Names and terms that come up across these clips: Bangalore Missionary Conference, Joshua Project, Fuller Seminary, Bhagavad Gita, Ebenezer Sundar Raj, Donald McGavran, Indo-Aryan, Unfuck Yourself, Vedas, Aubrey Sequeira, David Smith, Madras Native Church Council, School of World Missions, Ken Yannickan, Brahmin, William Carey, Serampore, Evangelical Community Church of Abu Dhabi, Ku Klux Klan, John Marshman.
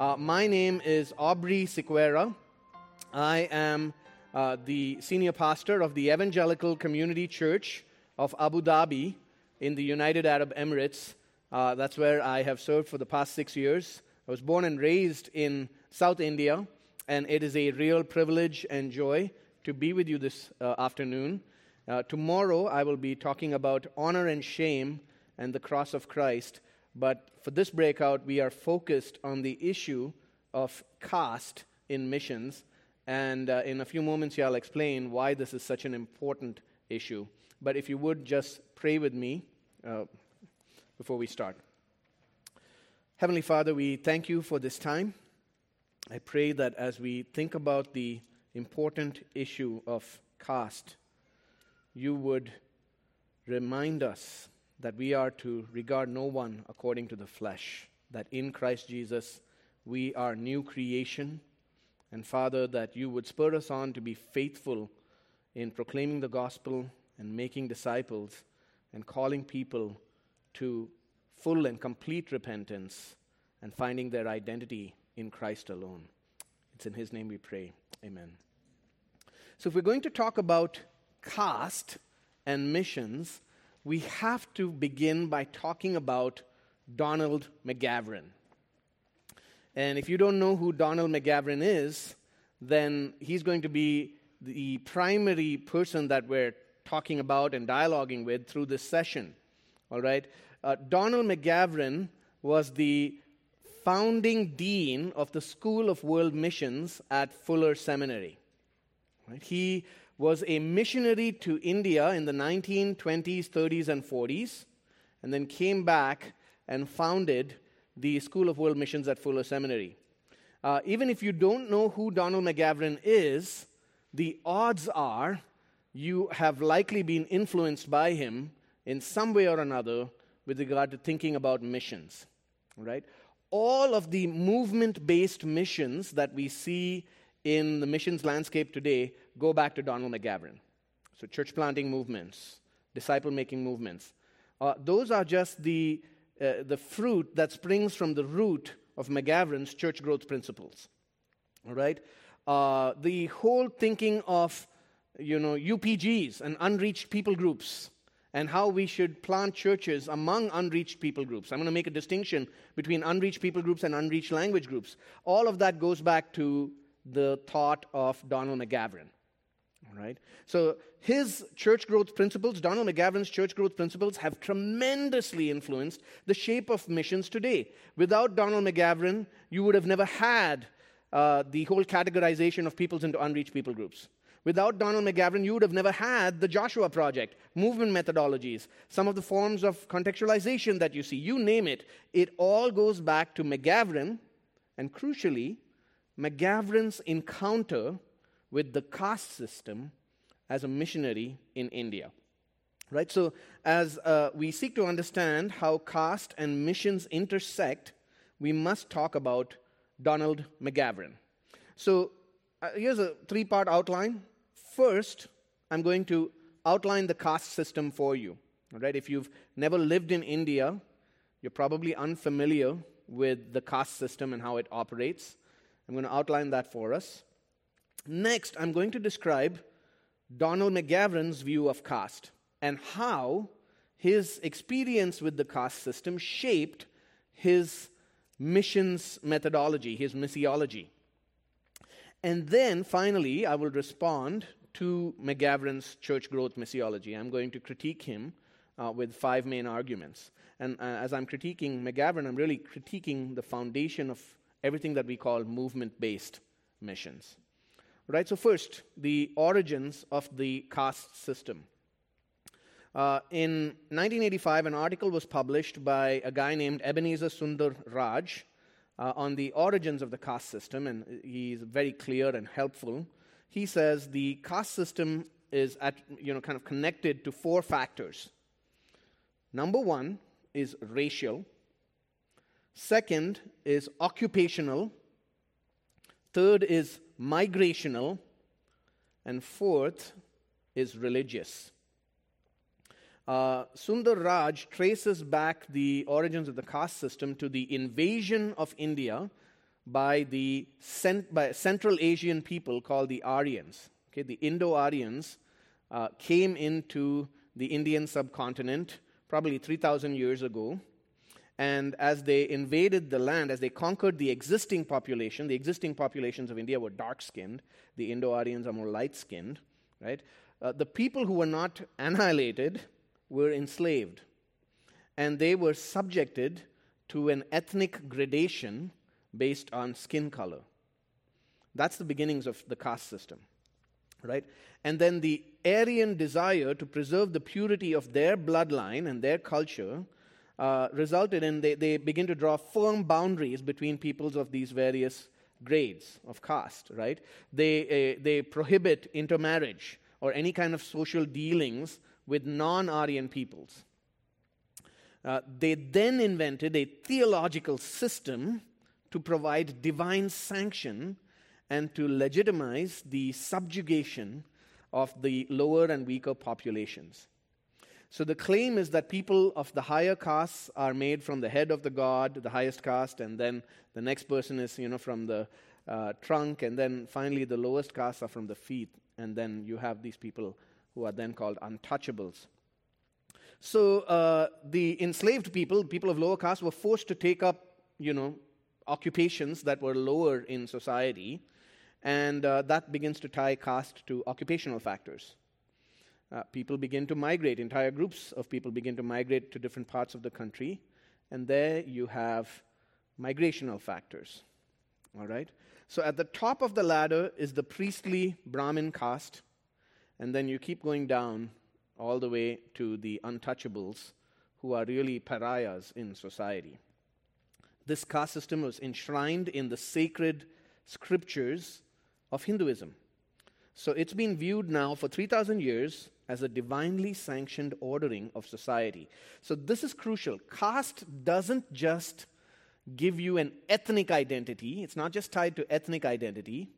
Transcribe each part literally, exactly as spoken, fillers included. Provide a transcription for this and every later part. Uh, my name is Aubrey Sequeira. I am uh, the senior pastor of the Evangelical Community Church of Abu Dhabi in the United Arab Emirates. Uh, that's where I have served for the past six years. I was born and raised in South India, and it is a real privilege and joy to be with you this uh, afternoon. Uh, tomorrow, I will be talking about honor and shame and the cross of Christ. But for this breakout, we are focused on the issue of caste in missions. And uh, in a few moments, I'll explain why this is such an important issue. But if you would just pray with me uh, before we start. Heavenly Father, we thank you for this time. I pray that as we think about the important issue of caste, you would remind us that we are to regard no one according to the flesh, that in Christ Jesus we are new creation, and Father, that you would spur us on to be faithful in proclaiming the gospel and making disciples and calling people to full and complete repentance and finding their identity in Christ alone. It's in his name we pray. Amen. So if we're going to talk about caste and missions, we have to begin by talking about Donald McGavran. And if you don't know who Donald McGavran is, then he's going to be the primary person that we're talking about and dialoguing with through this session. All right? Uh, Donald McGavran was the founding dean of the School of World Missions at Fuller Seminary. Right? He was a missionary to India in the nineteen twenties, thirties, and forties, and then came back and founded the School of World Missions at Fuller Seminary. Uh, even if you don't know who Donald McGavran is, the odds are you have likely been influenced by him in some way or another with regard to thinking about missions, right? All of the movement-based missions that we see in the missions landscape today go back to Donald McGavran. So church planting movements, disciple-making movements. Uh, those are just the, uh, the fruit that springs from the root of McGavran's church growth principles. All right? Uh, the whole thinking of, you know, U P Gs and unreached people groups and how we should plant churches among unreached people groups. I'm going to make a distinction between unreached people groups and unreached language groups. All of that goes back to the thought of Donald McGavran. All right? So his church growth principles, Donald McGavran's church growth principles, have tremendously influenced the shape of missions today. Without Donald McGavran, you would have never had uh, the whole categorization of peoples into unreached people groups. Without Donald McGavran, you would have never had the Joshua Project, movement methodologies, some of the forms of contextualization that you see, you name it. It all goes back to McGavran, and crucially, McGavran's encounter with the caste system as a missionary in India. Right? So as uh, we seek to understand how caste and missions intersect, we must talk about Donald McGavran. So uh, here's a three-part outline. First, I'm going to outline the caste system for you. All right? If you've never lived in India, you're probably unfamiliar with the caste system and how it operates. I'm going to outline that for us. Next, I'm going to describe Donald McGavran's view of caste and how his experience with the caste system shaped his missions methodology, his missiology. And then, finally, I will respond to McGavran's church growth missiology. I'm going to critique him uh, with five main arguments. And uh, as I'm critiquing McGavran, I'm really critiquing the foundation of everything that we call movement-based missions. Right, so first, the origins of the caste system. Uh, in nineteen eighty-five, an article was published by a guy named Ebenezer Sundar Raj uh, on the origins of the caste system, and he's very clear and helpful. He says the caste system is at, you know, kind of connected to four factors. Number one is racial. Second is occupational, third is migrational, and fourth is religious. Uh, Sundar Raj traces back the origins of the caste system to the invasion of India by the cent- by Central Asian people called the Aryans. Okay, the Indo-Aryans uh, came into the Indian subcontinent probably three thousand years ago. And as they invaded the land, as they conquered the existing population, the existing populations of India were dark-skinned. The Indo-Aryans are more light-skinned, right? Uh, the people who were not annihilated were enslaved. And they were subjected to an ethnic gradation based on skin color. That's the beginnings of the caste system, right? And then the Aryan desire to preserve the purity of their bloodline and their culture Uh, resulted in they, they begin to draw firm boundaries between peoples of these various grades of caste, right? They, uh, they prohibit intermarriage or any kind of social dealings with non-Aryan peoples. Uh, they then invented a theological system to provide divine sanction and to legitimize the subjugation of the lower and weaker populations. So the claim is that people of the higher castes are made from the head of the god, the highest caste, and then the next person is, you know, from the uh, trunk, and then finally the lowest castes are from the feet, and then you have these people who are then called untouchables. So uh, the enslaved people, people of lower caste, were forced to take up, you know, occupations that were lower in society, and uh, that begins to tie caste to occupational factors. Uh, people begin to migrate, entire groups of people begin to migrate to different parts of the country, and there you have migrational factors, all right? So at the top of the ladder is the priestly Brahmin caste, and then you keep going down all the way to the untouchables, who are really pariahs in society. This caste system was enshrined in the sacred scriptures of Hinduism. So it's been viewed now for three thousand years as a divinely sanctioned ordering of society. So this is crucial. Caste doesn't just give you an ethnic identity. It's not just tied to ethnic identity.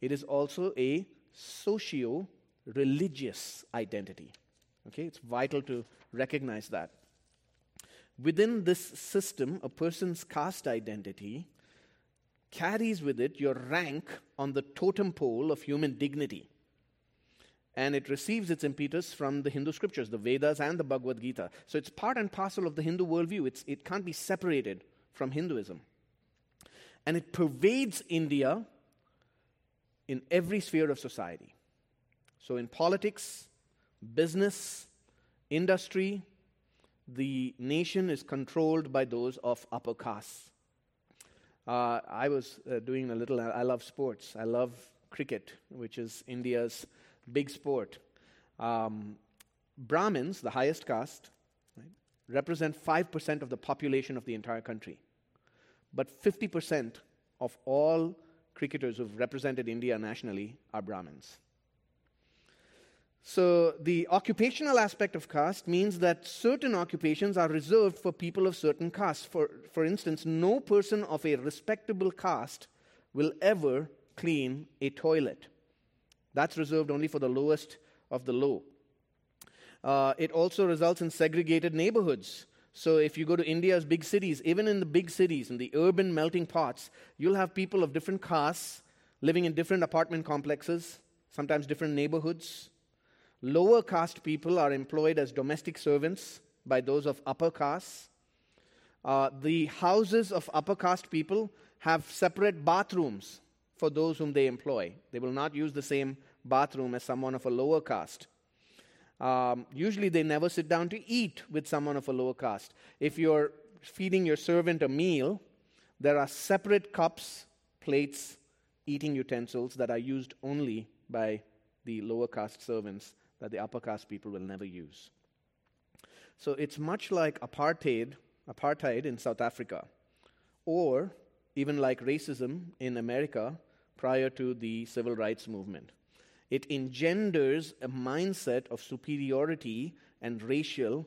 It is also a socio-religious identity. Okay, it's vital to recognize that. Within this system, a person's caste identity carries with it your rank on the totem pole of human dignity. And it receives its impetus from the Hindu scriptures, the Vedas and the Bhagavad Gita. So it's part and parcel of the Hindu worldview. It's, it can't be separated from Hinduism. And it pervades India in every sphere of society. So in politics, business, industry, the nation is controlled by those of upper castes. Uh, I was uh, doing a little, I love sports. I love cricket, which is India's big sport. Um, Brahmins, the highest caste, right, represent five percent of the population of the entire country. But fifty percent of all cricketers who've represented India nationally are Brahmins. So the occupational aspect of caste means that certain occupations are reserved for people of certain castes. For, for instance, no person of a respectable caste will ever clean a toilet. That's reserved only for the lowest of the low. Uh, it also results in segregated neighborhoods. So if you go to India's big cities, even in the big cities, in the urban melting pots, you'll have people of different castes living in different apartment complexes, sometimes different neighborhoods. Lower caste people are employed as domestic servants by those of upper castes. Uh, the houses of upper caste people have separate bathrooms for those whom they employ. They will not use the same bathroom as someone of a lower caste. Um, usually they never sit down to eat with someone of a lower caste. If you're feeding your servant a meal, there are separate cups, plates, eating utensils that are used only by the lower caste servants that the upper caste people will never use. So it's much like apartheid, apartheid in South Africa, or even like racism in America prior to the civil rights movement. It engenders a mindset of superiority and racial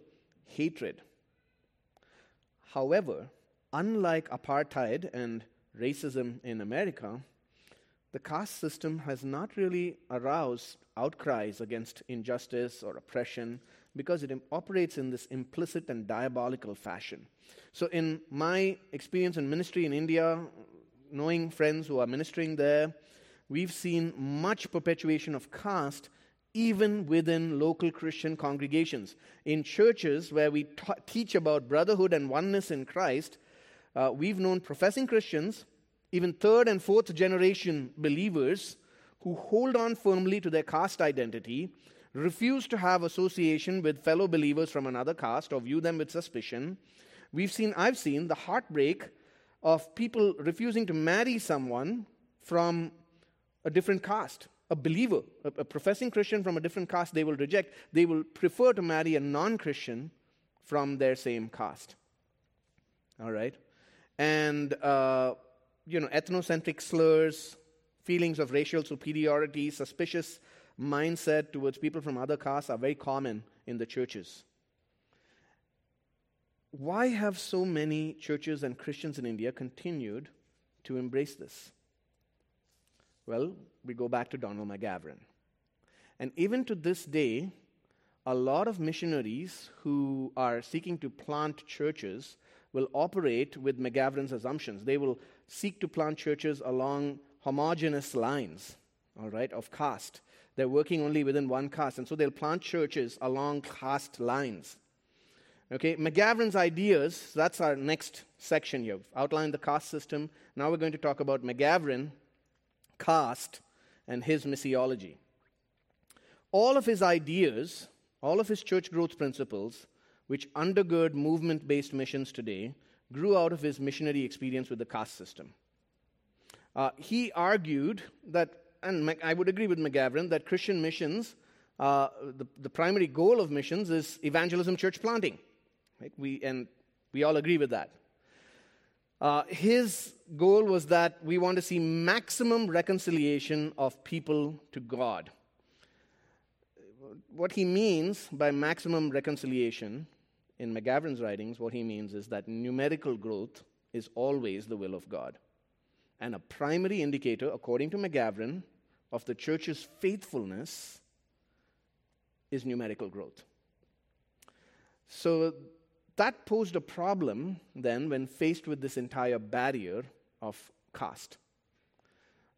hatred. However, unlike apartheid and racism in America, the caste system has not really aroused outcries against injustice or oppression because it im- operates in this implicit and diabolical fashion. So in my experience in ministry in India, knowing friends who are ministering there, we've seen much perpetuation of caste even within local Christian congregations. In churches where we ta- teach about brotherhood and oneness in Christ, uh, we've known professing Christians, even third and fourth generation believers, who hold on firmly to their caste identity, refuse to have association with fellow believers from another caste or view them with suspicion. We've seen, I've seen the heartbreak of people refusing to marry someone from a different caste. A believer, a, a professing Christian from a different caste, they will reject. They will prefer to marry a non-Christian from their same caste. All right? And, uh, you know, ethnocentric slurs, feelings of racial superiority, suspicious mindset towards people from other castes are very common in the churches. Why have so many churches and Christians in India continued to embrace this? Well, we go back to Donald McGavran. And even to this day, a lot of missionaries who are seeking to plant churches will operate with McGavran's assumptions. They will seek to plant churches along homogeneous lines, all right, of caste. They're working only within one caste, and so they'll plant churches along caste lines. Okay, McGavran's ideas, that's our next section here. We've outlined the caste system. Now we're going to talk about McGavran, caste, and his missiology. All of his ideas, all of his church growth principles, which undergird movement-based missions today, grew out of his missionary experience with the caste system. Uh, he argued that, and I would agree with McGavran, that Christian missions, uh, the, the primary goal of missions is evangelism, church planting. Right? We and we all agree with that. Uh, his goal was that we want to see maximum reconciliation of people to God. What he means by maximum reconciliation, in McGavran's writings, what he means is that numerical growth is always the will of God. And a primary indicator, according to McGavran, of the church's faithfulness is numerical growth. So that posed a problem then when faced with this entire barrier of caste.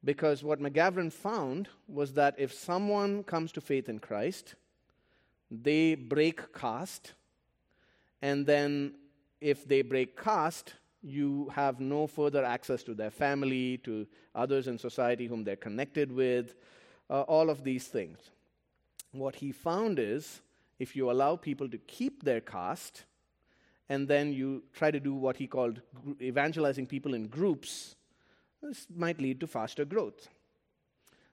Because what McGavran found was that if someone comes to faith in Christ, they break caste, and then if they break caste, you have no further access to their family, to others in society whom they're connected with, uh, all of these things. What he found is if you allow people to keep their caste, and then you try to do what he called evangelizing people in groups, this might lead to faster growth.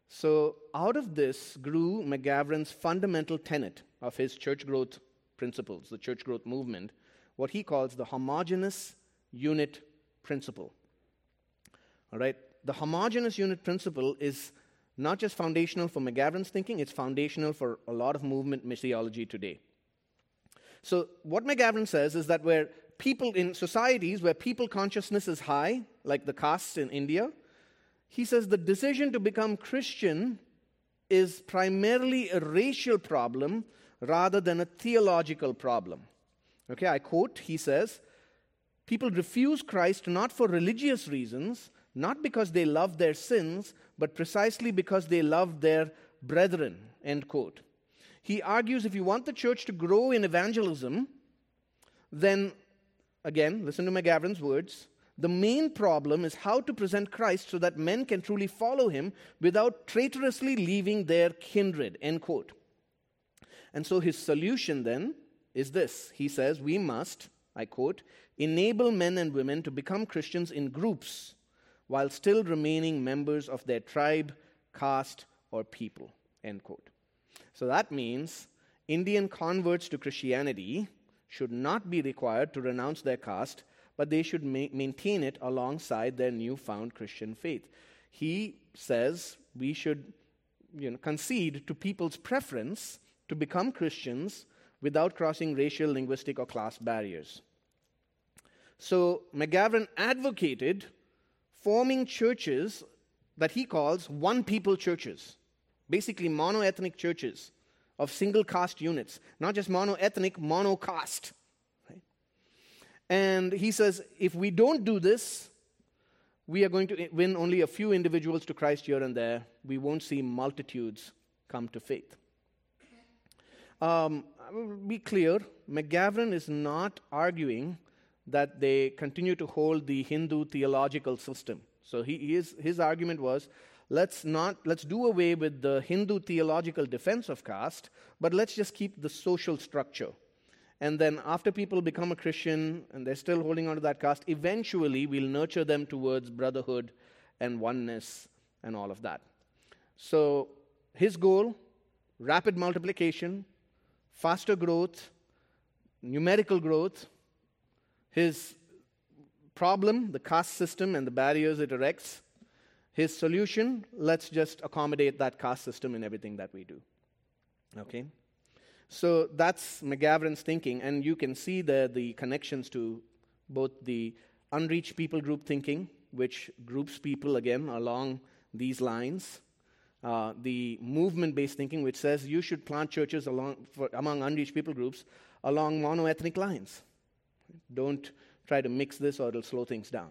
So out of this grew McGavran's fundamental tenet of his church growth principles, the church growth movement, what he calls the homogeneous unit principle. All right, the homogeneous unit principle is not just foundational for McGavran's thinking, it's foundational for a lot of movement missiology today. So what McGavran says is that where people in societies, where people consciousness is high, like the castes in India, he says the decision to become Christian is primarily a racial problem rather than a theological problem. Okay, I quote, he says, people refuse Christ not for religious reasons, not because they love their sins, but precisely because they love their brethren, end quote. He argues if you want the church to grow in evangelism, then, again, listen to McGavran's words, the main problem is how to present Christ so that men can truly follow him without traitorously leaving their kindred, end quote. And so his solution then is this. He says, we must, I quote, enable men and women to become Christians in groups while still remaining members of their tribe, caste, or people, end quote. So that means Indian converts to Christianity should not be required to renounce their caste, but they should ma- maintain it alongside their newfound Christian faith. He says we should, you know, concede to people's preference to become Christians without crossing racial, linguistic, or class barriers. So McGavran advocated forming churches that he calls one-people churches. Basically, mono-ethnic churches of single-caste units. Not just mono-ethnic, mono-caste. Right? And he says, if we don't do this, we are going to win only a few individuals to Christ here and there. We won't see multitudes come to faith. Um, I will be clear, McGavran is not arguing that they continue to hold the Hindu theological system. So he, he is, his argument was, let's not let's do away with the Hindu theological defense of caste, but let's just keep the social structure. And then after people become a Christian and they're still holding on to that caste, eventually we'll nurture them towards brotherhood and oneness and all of that. So his goal, rapid multiplication, faster growth, numerical growth. His problem, the caste system and the barriers it erects. His solution, let's just accommodate that caste system in everything that we do. Okay? So that's McGavran's thinking, and you can see the, the connections to both the unreached people group thinking, which groups people, again, along these lines, uh, the movement-based thinking, which says you should plant churches along for, among unreached people groups along monoethnic lines. Don't try to mix this or it'll slow things down.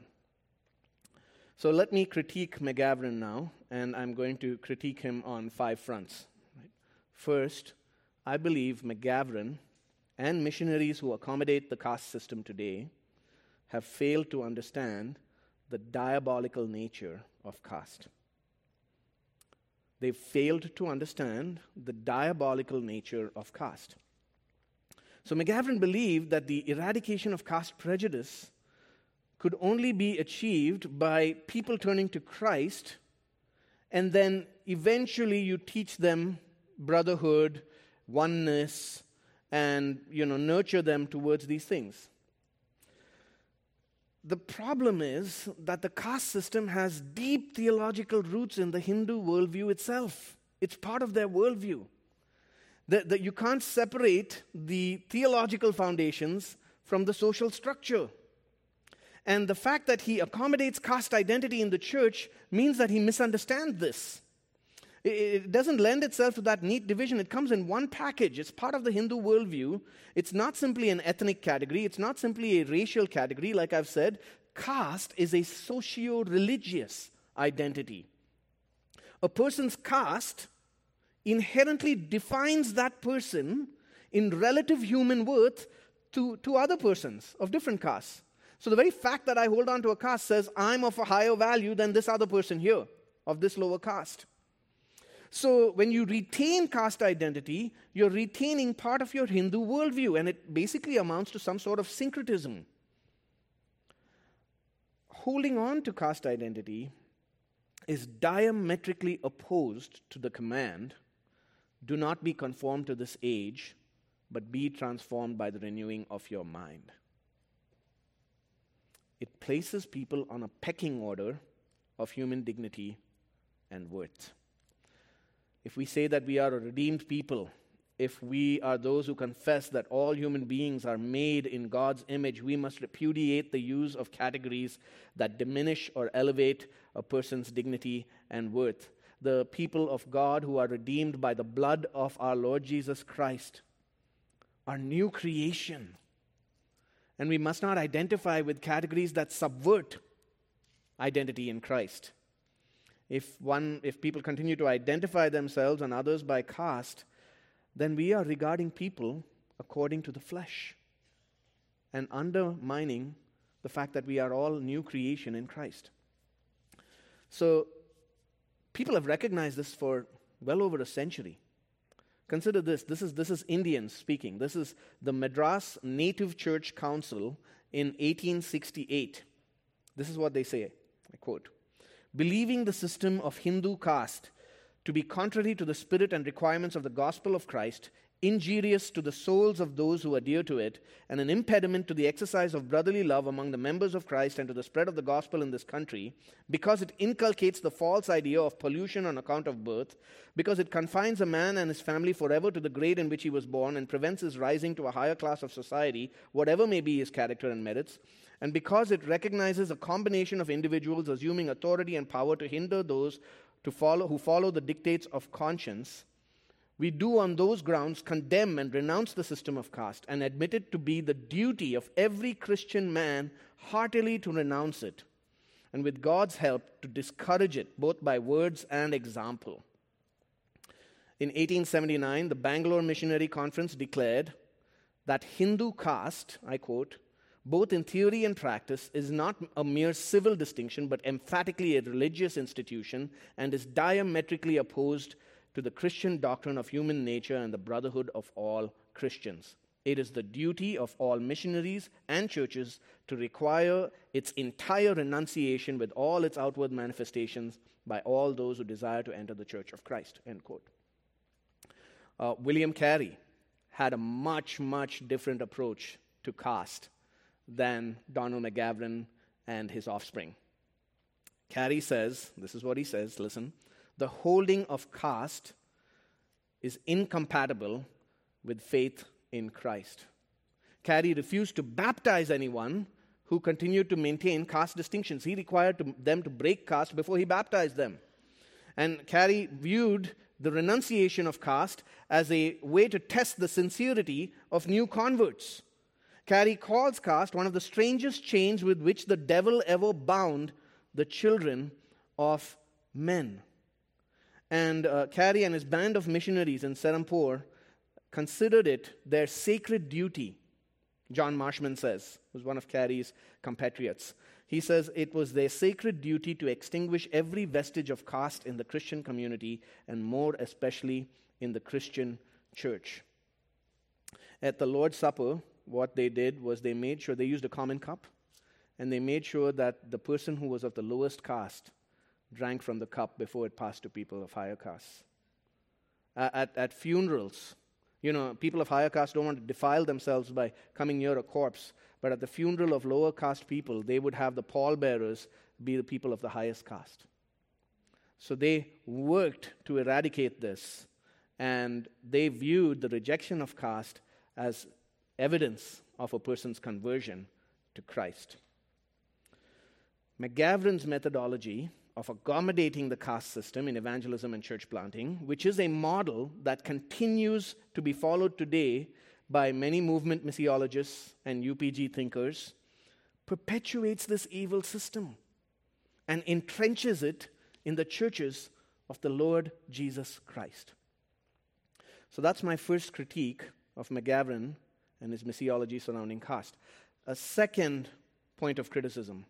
So let me critique McGavran now, and I'm going to critique him on five fronts. First, I believe McGavran and missionaries who accommodate the caste system today have failed to understand the diabolical nature of caste. They've failed to understand the diabolical nature of caste. So McGavran believed that the eradication of caste prejudice could only be achieved by people turning to Christ, and then eventually you teach them brotherhood, oneness, and, you know, nurture them towards these things. The problem is that the caste system has deep theological roots in the Hindu worldview itself. It's part of their worldview. That, that you can't separate the theological foundations from the social structure. And the fact that he accommodates caste identity in the church means that he misunderstands this. It doesn't lend itself to that neat division. It comes in one package. It's part of the Hindu worldview. It's not simply an ethnic category. It's not simply a racial category. Like I've said, caste is a socio-religious identity. A person's caste inherently defines that person in relative human worth to, to other persons of different castes. So the very fact that I hold on to a caste says I'm of a higher value than this other person here, of this lower caste. So when you retain caste identity, you're retaining part of your Hindu worldview, and it basically amounts to some sort of syncretism. Holding on to caste identity is diametrically opposed to the command, do not be conformed to this age, but be transformed by the renewing of your mind. It places people on a pecking order of human dignity and worth. If we say that we are a redeemed people, if we are those who confess that all human beings are made in God's image, we must repudiate the use of categories that diminish or elevate a person's dignity and worth. The people of God who are redeemed by the blood of our Lord Jesus Christ are new creation. And we must not identify with categories that subvert identity in Christ. If one, if people continue to identify themselves and others by caste, then we are regarding people according to the flesh and undermining the fact that we are all new creation in Christ. So people have recognized this for well over a century. Consider this. This is, this is Indians speaking. This is the Madras Native Church Council in eighteen sixty-eight. This is what they say, I quote, "Believing the system of Hindu caste to be contrary to the spirit and requirements of the gospel of Christ, injurious to the souls of those who adhere to it, and an impediment to the exercise of brotherly love among the members of Christ and to the spread of the gospel in this country, because it inculcates the false idea of pollution on account of birth, because it confines a man and his family forever to the grade in which he was born and prevents his rising to a higher class of society, whatever may be his character and merits, and because it recognizes a combination of individuals assuming authority and power to hinder those to follow, who follow the dictates of conscience, we do on those grounds condemn and renounce the system of caste and admit it to be the duty of every Christian man heartily to renounce it and with God's help to discourage it, both by words and example. In eighteen seventy-nine, the Bangalore Missionary Conference declared that Hindu caste, I quote, both in theory and practice, is not a mere civil distinction, but emphatically a religious institution, and is diametrically opposed to the Christian doctrine of human nature and the brotherhood of all Christians. It is the duty of all missionaries and churches to require its entire renunciation with all its outward manifestations by all those who desire to enter the Church of Christ, end quote. Uh, William Carey had a much, much different approach to caste than Donald McGavran and his offspring. Carey says, this is what he says, listen, the holding of caste is incompatible with faith in Christ. Carey refused to baptize anyone who continued to maintain caste distinctions. He required to, them to break caste before he baptized them. And Carey viewed the renunciation of caste as a way to test the sincerity of new converts. Carey calls caste one of the strangest chains with which the devil ever bound the children of men. And uh, Carey and his band of missionaries in Serampore considered it their sacred duty, John Marshman says, who was one of Carey's compatriots. He says it was their sacred duty to extinguish every vestige of caste in the Christian community, and more especially in the Christian church. At the Lord's Supper, what they did was they made sure they used a common cup, and they made sure that the person who was of the lowest caste drank from the cup before it passed to people of higher castes. Uh, at, at funerals, you know, people of higher caste don't want to defile themselves by coming near a corpse, but at the funeral of lower caste people, they would have the pallbearers be the people of the highest caste. So they worked to eradicate this, and they viewed the rejection of caste as evidence of a person's conversion to Christ. McGavran's methodology of accommodating the caste system in evangelism and church planting, which is a model that continues to be followed today by many movement missiologists and U P G thinkers, perpetuates this evil system and entrenches it in the churches of the Lord Jesus Christ. So that's my first critique of McGavran and his missiology surrounding caste. A second point of criticism.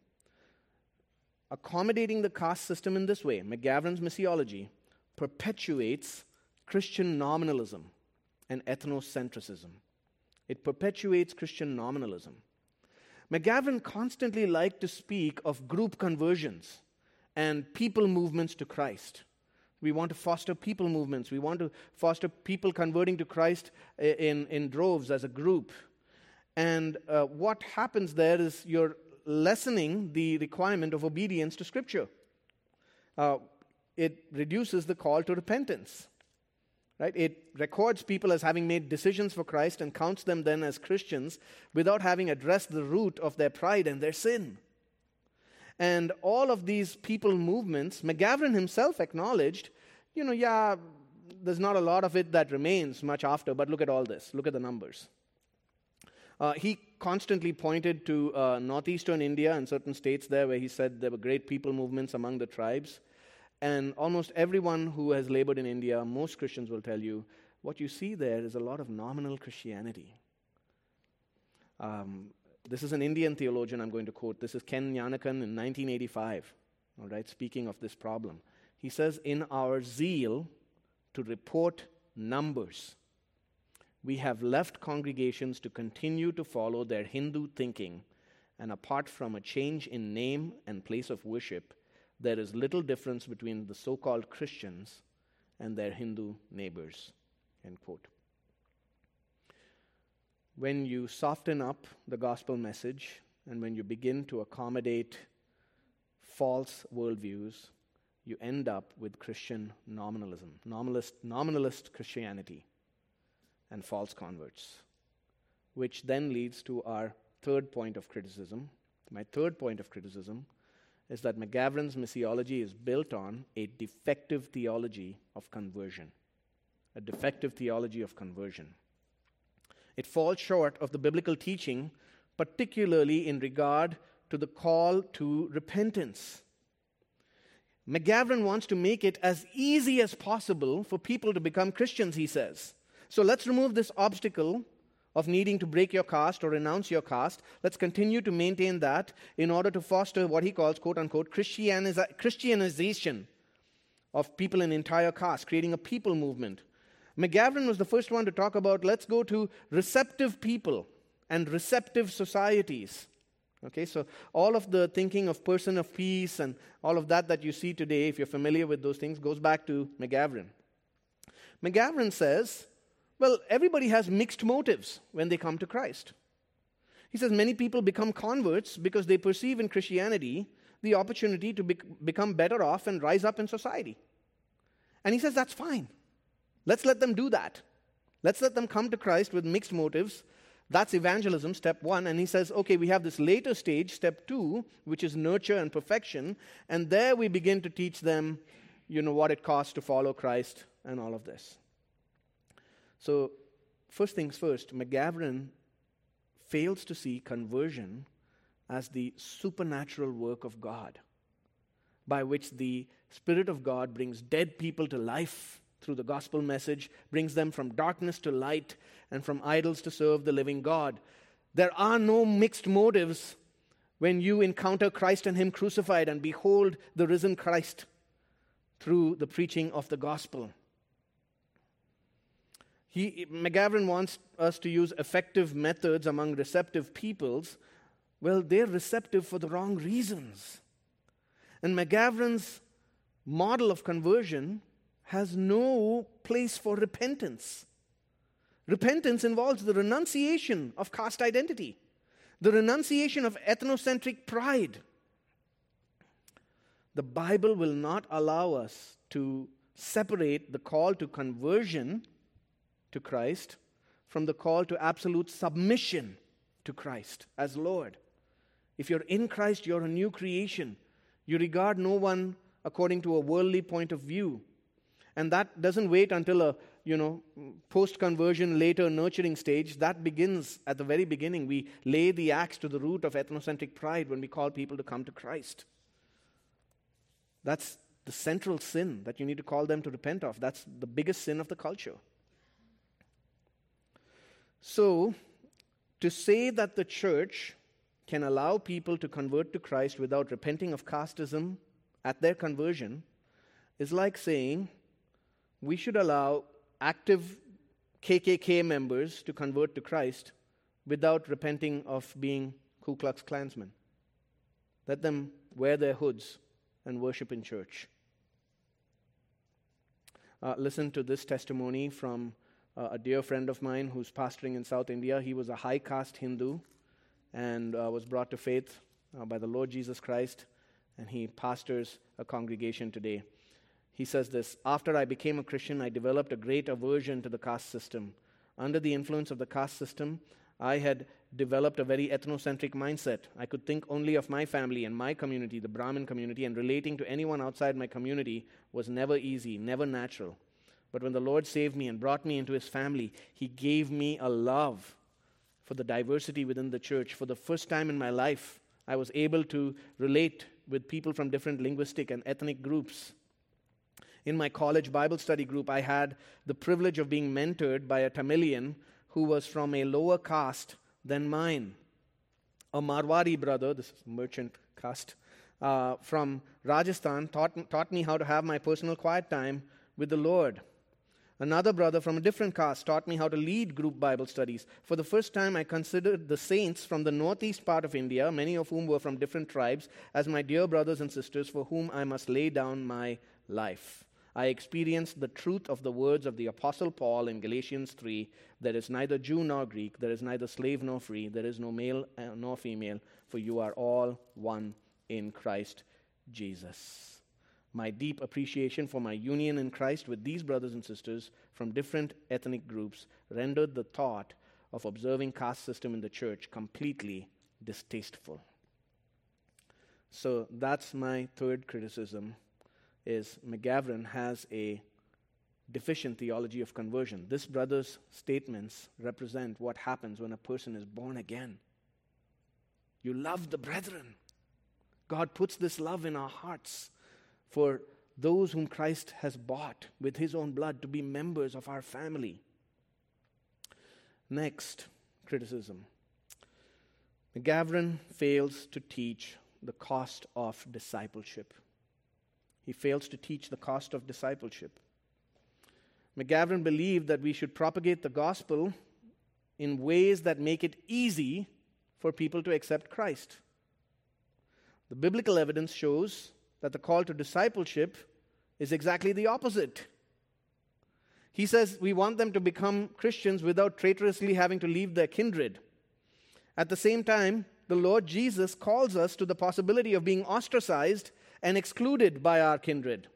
Accommodating the caste system in this way, McGavran's missiology perpetuates Christian nominalism and ethnocentrism. It perpetuates Christian nominalism. McGavran constantly liked to speak of group conversions and people movements to Christ. We want to foster people movements. We want to foster people converting to Christ in, in droves as a group. And uh, what happens there is you're lessening the requirement of obedience to Scripture. Uh, it reduces the call to repentance. Right? It records people as having made decisions for Christ and counts them then as Christians without having addressed the root of their pride and their sin. And all of these people movements, McGavran himself acknowledged, you know, yeah, there's not a lot of it that remains much after, but look at all this. Look at the numbers. Uh, he constantly pointed to uh, northeastern India and certain states there where he said there were great people movements among the tribes. And almost everyone who has labored in India, most Christians will tell you, what you see there is a lot of nominal Christianity. Um, This is an Indian theologian I'm going to quote. This is Ken Yannickan in nineteen eighty-five, all right, speaking of this problem. He says, in our zeal to report numbers, we have left congregations to continue to follow their Hindu thinking, and apart from a change in name and place of worship, there is little difference between the so-called Christians and their Hindu neighbors, end quote. When you soften up the gospel message and when you begin to accommodate false worldviews, you end up with Christian nominalism, nominalist, nominalist Christianity, and false converts, which then leads to our third point of criticism. My third point of criticism is that McGavran's missiology is built on a defective theology of conversion, a defective theology of conversion. It falls short of the biblical teaching, particularly in regard to the call to repentance. McGavran wants to make it as easy as possible for people to become Christians, he says. So let's remove this obstacle of needing to break your caste or renounce your caste. Let's continue to maintain that in order to foster what he calls, quote-unquote, Christianiz- Christianization of people in entire castes, creating a people movement. McGavran was the first one to talk about, let's go to receptive people and receptive societies. Okay, so all of the thinking of person of peace and all of that that you see today, if you're familiar with those things, goes back to McGavran. McGavran says, well, everybody has mixed motives when they come to Christ. He says many people become converts because they perceive in Christianity the opportunity to be- become better off and rise up in society. And he says that's fine. Let's let them do that. Let's let them come to Christ with mixed motives. That's evangelism, step one. And he says, okay, we have this later stage, step two, which is nurture and perfection. And there we begin to teach them, you know, what it costs to follow Christ and all of this. So first things first, McGavran fails to see conversion as the supernatural work of God, by which the Spirit of God brings dead people to life through the gospel message, brings them from darkness to light and from idols to serve the living God. There are no mixed motives when you encounter Christ and Him crucified and behold the risen Christ through the preaching of the gospel. He, McGavran wants us to use effective methods among receptive peoples. Well, they're receptive for the wrong reasons. And McGavran's model of conversion has no place for repentance. Repentance involves the renunciation of caste identity, the renunciation of ethnocentric pride. The Bible will not allow us to separate the call to conversion to Christ from the call to absolute submission to Christ as Lord. If you're in Christ, you're a new creation. You regard no one according to a worldly point of view. And that doesn't wait until a, you know, post-conversion, later nurturing stage. That begins at the very beginning. We lay the axe to the root of ethnocentric pride when we call people to come to Christ. That's the central sin that you need to call them to repent of. That's the biggest sin of the culture. So, to say that the church can allow people to convert to Christ without repenting of casteism at their conversion is like saying we should allow active K K K members to convert to Christ without repenting of being Ku Klux Klansmen. Let them wear their hoods and worship in church. Uh, listen to this testimony from uh, a dear friend of mine who's pastoring in South India. He was a high caste Hindu and uh, was brought to faith uh, by the Lord Jesus Christ, and he pastors a congregation today. He says this, after I became a Christian, I developed a great aversion to the caste system. Under the influence of the caste system, I had developed a very ethnocentric mindset. I could think only of my family and my community, the Brahmin community, and relating to anyone outside my community was never easy, never natural. But when the Lord saved me and brought me into His family, He gave me a love for the diversity within the church. For the first time in my life, I was able to relate with people from different linguistic and ethnic groups. In my college Bible study group, I had the privilege of being mentored by a Tamilian who was from a lower caste than mine. A Marwari brother, this is merchant caste, uh, from Rajasthan taught, taught me how to have my personal quiet time with the Lord. Another brother from a different caste taught me how to lead group Bible studies. For the first time, I considered the saints from the northeast part of India, many of whom were from different tribes, as my dear brothers and sisters for whom I must lay down my life. I experienced the truth of the words of the Apostle Paul in Galatians three, there is neither Jew nor Greek, there is neither slave nor free, there is no male nor female, for you are all one in Christ Jesus. My deep appreciation for my union in Christ with these brothers and sisters from different ethnic groups rendered the thought of observing caste system in the church completely distasteful. So that's my third criticism. Is McGavran has a deficient theology of conversion. This brother's statements represent what happens when a person is born again. You love the brethren. God puts this love in our hearts for those whom Christ has bought with his own blood to be members of our family. Next, criticism. McGavran fails to teach the cost of discipleship. He fails to teach the cost of discipleship. McGavran believed that we should propagate the gospel in ways that make it easy for people to accept Christ. The biblical evidence shows that the call to discipleship is exactly the opposite. He says we want them to become Christians without traitorously having to leave their kindred. At the same time, the Lord Jesus calls us to the possibility of being ostracized and excluded by our kindred.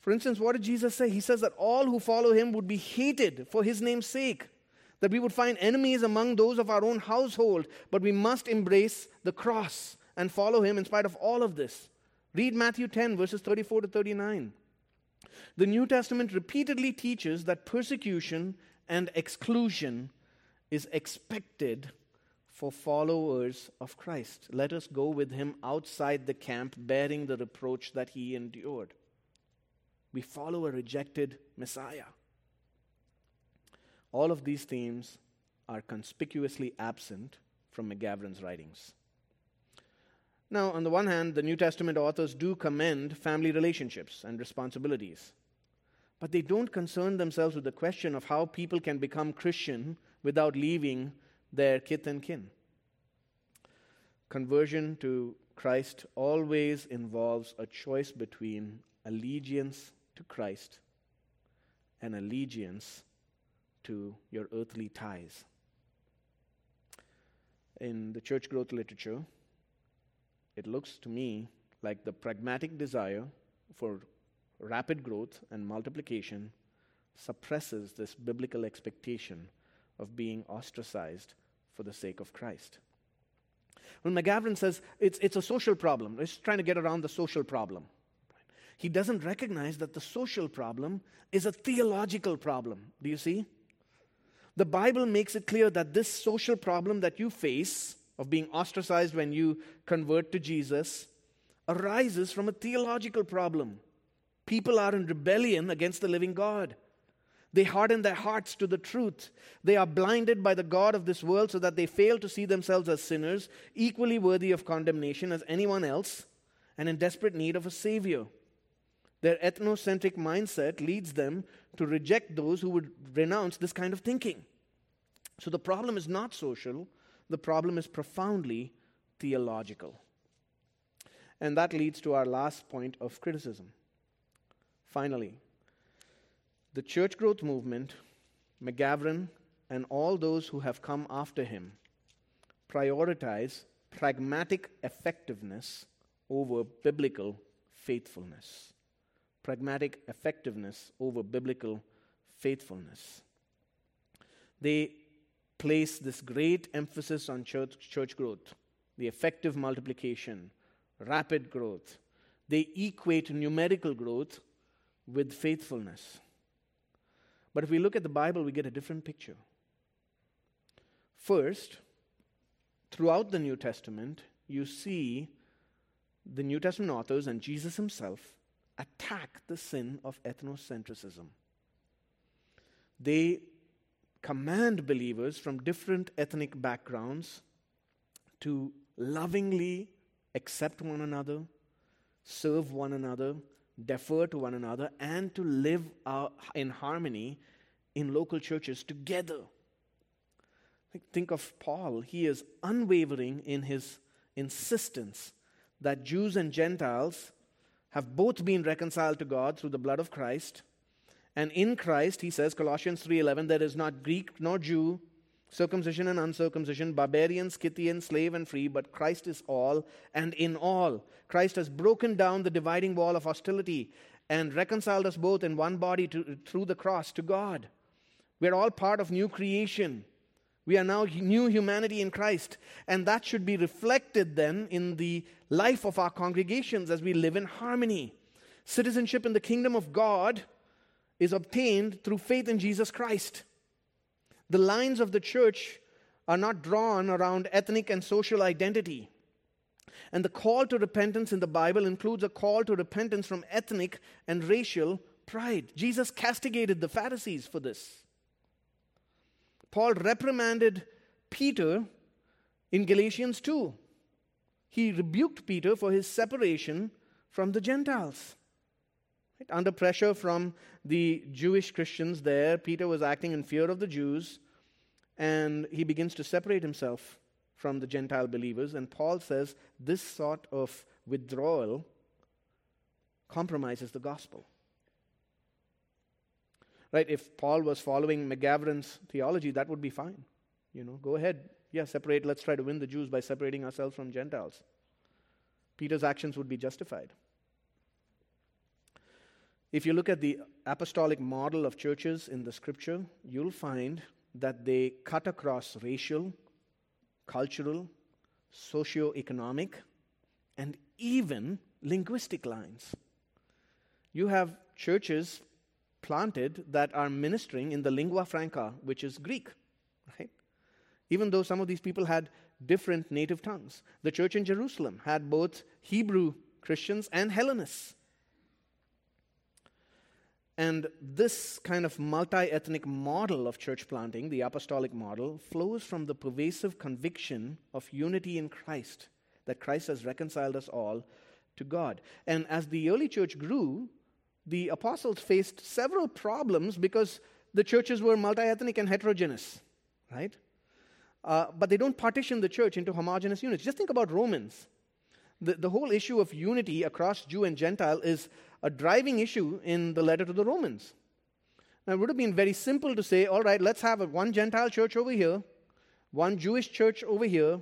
For instance, what did Jesus say? He says that all who follow him would be hated for his name's sake, that we would find enemies among those of our own household, but we must embrace the cross and follow him in spite of all of this. Read Matthew ten, verses thirty-four to thirty-nine. The New Testament repeatedly teaches that persecution and exclusion is expected for followers of Christ. Let us go with him outside the camp, bearing the reproach that he endured. We follow a rejected Messiah. All of these themes are conspicuously absent from McGavran's writings. Now, on the one hand, the New Testament authors do commend family relationships and responsibilities, but they don't concern themselves with the question of how people can become Christian without leaving their kith and kin. Conversion to Christ always involves a choice between allegiance to Christ and allegiance to your earthly ties. In the church growth literature, it looks to me like the pragmatic desire for rapid growth and multiplication suppresses this biblical expectation of being ostracized for the sake of Christ. When McGavran says it's, it's a social problem, he's trying to get around the social problem. He doesn't recognize that the social problem is a theological problem. Do you see? The Bible makes it clear that this social problem that you face of being ostracized when you convert to Jesus arises from a theological problem. People are in rebellion against the living God. They harden their hearts to the truth. They are blinded by the god of this world so that they fail to see themselves as sinners, equally worthy of condemnation as anyone else, and in desperate need of a savior. Their ethnocentric mindset leads them to reject those who would renounce this kind of thinking. So the problem is not social. The problem is profoundly theological. And that leads to our last point of criticism. Finally, the church growth movement, McGavran, and all those who have come after him prioritize pragmatic effectiveness over biblical faithfulness. Pragmatic effectiveness over biblical faithfulness. They place this great emphasis on church, church growth, the effective multiplication, rapid growth. They equate numerical growth with faithfulness. But if we look at the Bible, we get a different picture. First, throughout the New Testament, you see the New Testament authors and Jesus himself attack the sin of ethnocentrism. They command believers from different ethnic backgrounds to lovingly accept one another, serve one another, defer to one another, and to live in harmony in local churches together. Think of Paul. He is unwavering in his insistence that Jews and Gentiles have both been reconciled to God through the blood of Christ. And in Christ, he says, Colossians three eleven, there is not Greek nor Jew, circumcision and uncircumcision, barbarian, Scythian, slave and free, but Christ is all and in all. Christ has broken down the dividing wall of hostility and reconciled us both in one body to, through the cross to God. We are all part of new creation. We are now new humanity in Christ. And that should be reflected then in the life of our congregations as we live in harmony. Citizenship in the kingdom of God is obtained through faith in Jesus Christ. The lines of the church are not drawn around ethnic and social identity. And the call to repentance in the Bible includes a call to repentance from ethnic and racial pride. Jesus castigated the Pharisees for this. Paul reprimanded Peter in Galatians two. He rebuked Peter for his separation from the Gentiles. Right? Under pressure from the Jewish Christians there, Peter was acting in fear of the Jews, and he begins to separate himself from the Gentile believers. And Paul says this sort of withdrawal compromises the gospel. Right? If Paul was following McGavran's theology, that would be fine. You know, go ahead. Yeah, separate. Let's try to win the Jews by separating ourselves from Gentiles. Peter's actions would be justified. If you look at the apostolic model of churches in the Scripture, you'll find that they cut across racial, cultural, socio-economic, and even linguistic lines. You have churches planted that are ministering in the lingua franca, which is Greek, right? Even though some of these people had different native tongues. The church in Jerusalem had both Hebrew Christians and Hellenists. And this kind of multi-ethnic model of church planting, the apostolic model, flows from the pervasive conviction of unity in Christ, that Christ has reconciled us all to God. And as the early church grew, the apostles faced several problems because the churches were multi-ethnic and heterogeneous, right? Uh, but they don't partition the church into homogeneous units. Just think about Romans. The, the whole issue of unity across Jew and Gentile is a driving issue in the letter to the Romans. Now, it would have been very simple to say, all right, let's have a, one Gentile church over here, one Jewish church over here.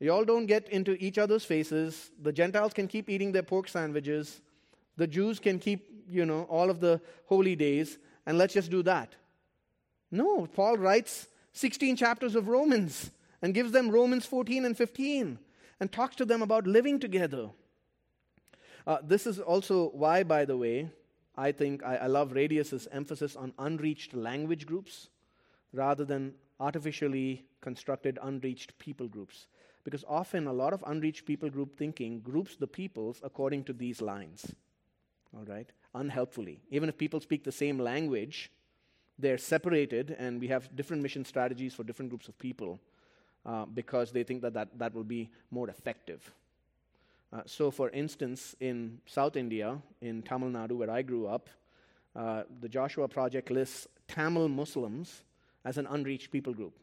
You all don't get into each other's faces. The Gentiles can keep eating their pork sandwiches. The Jews can keep, you know, all of the holy days, and let's just do that. No, Paul writes sixteen chapters of Romans and gives them Romans fourteen and fifteen and talks to them about living together. Uh, this is also why, by the way, I think I, I love Radius's emphasis on unreached language groups rather than artificially constructed unreached people groups. Because often a lot of unreached people group thinking groups the peoples according to these lines, all right, unhelpfully. Even if people speak the same language, they're separated, and we have different mission strategies for different groups of people uh, because they think that, that that will be more effective. Uh, so, for instance, in South India, in Tamil Nadu, where I grew up, uh, the Joshua Project lists Tamil Muslims as an unreached people group.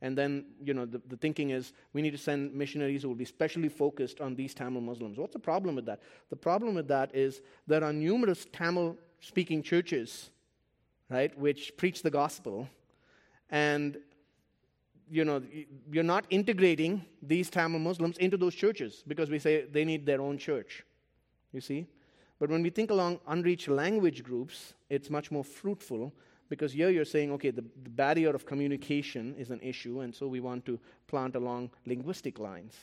And then, you know, the, the thinking is we need to send missionaries who will be specially focused on these Tamil Muslims. What's the problem with that? The problem with that is there are numerous Tamil-speaking churches, right, which preach the gospel, and, you know, you're not integrating these Tamil Muslims into those churches because we say they need their own church, you see? But when we think along unreached language groups, it's much more fruitful because here you're saying, okay, the, the barrier of communication is an issue, and so we want to plant along linguistic lines,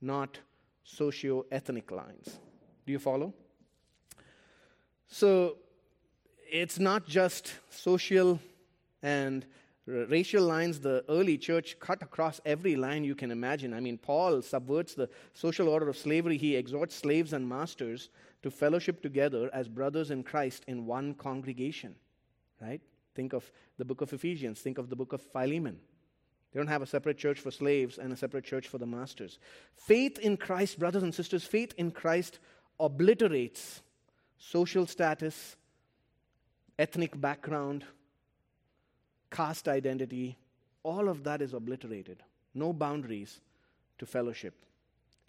not socio-ethnic lines. Do you follow? So, it's not just social and r- racial lines. The early church cut across every line you can imagine. I mean, Paul subverts the social order of slavery. He exhorts slaves and masters to fellowship together as brothers in Christ in one congregation, right? Think of the book of Ephesians. Think of the book of Philemon. They don't have a separate church for slaves and a separate church for the masters. Faith in Christ, brothers and sisters, faith in Christ obliterates social status, ethnic background, caste identity, all of that is obliterated. No boundaries to fellowship.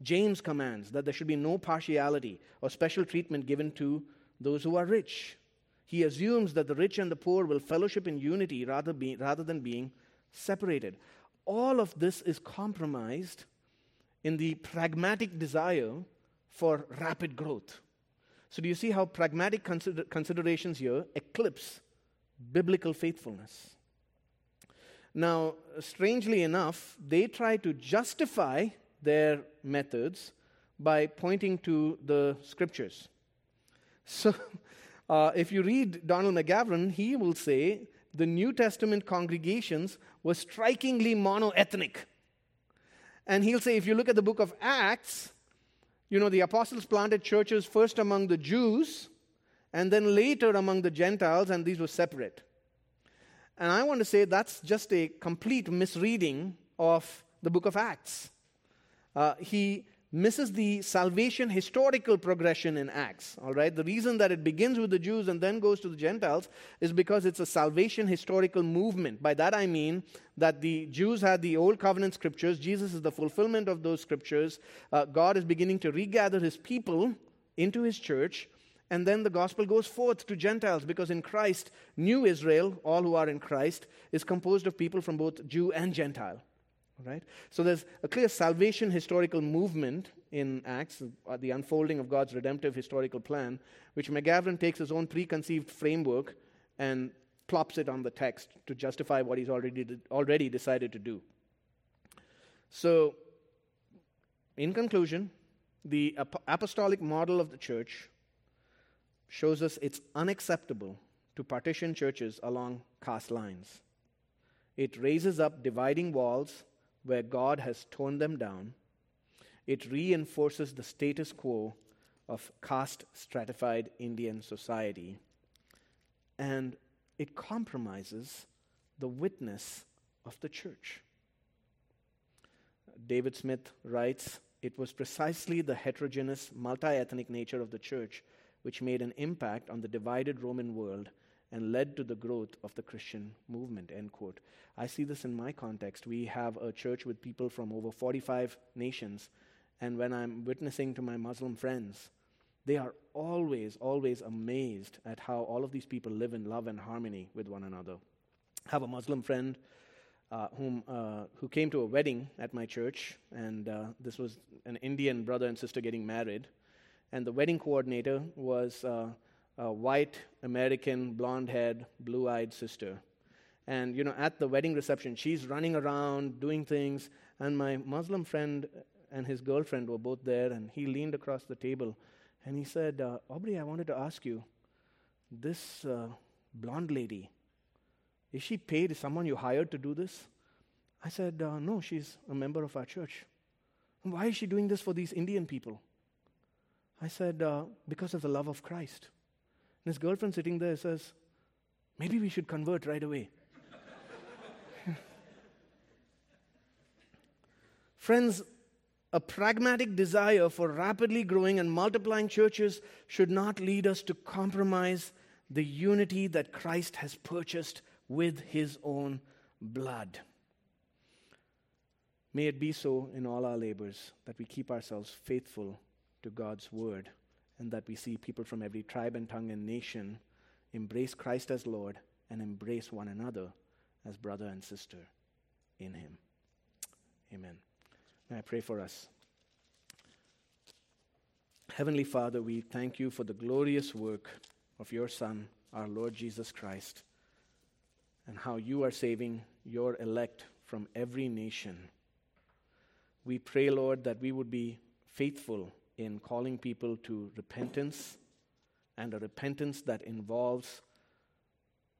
James commands that there should be no partiality or special treatment given to those who are rich. He assumes that the rich and the poor will fellowship in unity rather, be, rather than being separated. All of this is compromised in the pragmatic desire for rapid growth. So do you see how pragmatic consider- considerations here eclipse biblical faithfulness? Now, strangely enough, they try to justify their methods by pointing to the Scriptures. So uh, if you read Donald McGavran, he will say the New Testament congregations were strikingly mono-ethnic. And he'll say, if you look at the book of Acts, you know, the apostles planted churches first among the Jews and then later among the Gentiles, and these were separate. And I want to say that's just a complete misreading of the book of Acts. Uh, he misses the salvation historical progression in Acts, all right? The reason that it begins with the Jews and then goes to the Gentiles is because it's a salvation historical movement. By that I mean that the Jews had the Old Covenant scriptures. Jesus is the fulfillment of those scriptures. Uh, God is beginning to regather his people into his church, and then the gospel goes forth to Gentiles because in Christ, new Israel, all who are in Christ, is composed of people from both Jew and Gentile. Right? So there's a clear salvation historical movement in Acts, the unfolding of God's redemptive historical plan, which McGavran takes his own preconceived framework and plops it on the text to justify what he's already did, already decided to do. So, in conclusion, the ap- apostolic model of the church shows us it's unacceptable to partition churches along caste lines. It raises up dividing walls where God has torn them down. It reinforces the status quo of caste-stratified Indian society, and it compromises the witness of the church. David Smith writes, "It was precisely the heterogeneous, multi-ethnic nature of the church which made an impact on the divided Roman world and led to the growth of the Christian movement," end quote. I see this in my context. We have a church with people from over forty-five nations, and when I'm witnessing to my Muslim friends, they are always, always amazed at how all of these people live in love and harmony with one another. I have a Muslim friend uh, whom uh, who came to a wedding at my church, and uh, this was an Indian brother and sister getting married, and the wedding coordinator was Uh, a white, American, blonde-haired, blue-eyed sister. And, you know, at the wedding reception, she's running around, doing things, and my Muslim friend and his girlfriend were both there, and he leaned across the table, and he said, uh, Aubrey, I wanted to ask you, this uh, blonde lady, is she paid? Is someone you hired to do this? I said, uh, no, she's a member of our church. Why is she doing this for these Indian people? I said, uh, because of the love of Christ. And his girlfriend sitting there says, maybe we should convert right away. Friends, a pragmatic desire for rapidly growing and multiplying churches should not lead us to compromise the unity that Christ has purchased with his own blood. May it be so in all our labors that we keep ourselves faithful to God's word, and that we see people from every tribe and tongue and nation embrace Christ as Lord and embrace one another as brother and sister in him. Amen. May I pray for us. Heavenly Father, we thank you for the glorious work of your Son, our Lord Jesus Christ, and how you are saving your elect from every nation. We pray, Lord, that we would be faithful in calling people to repentance, and a repentance that involves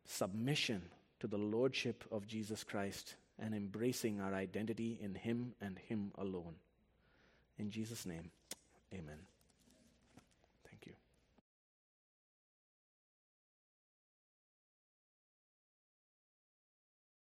submission to the Lordship of Jesus Christ and embracing our identity in him and him alone. In Jesus' name, amen.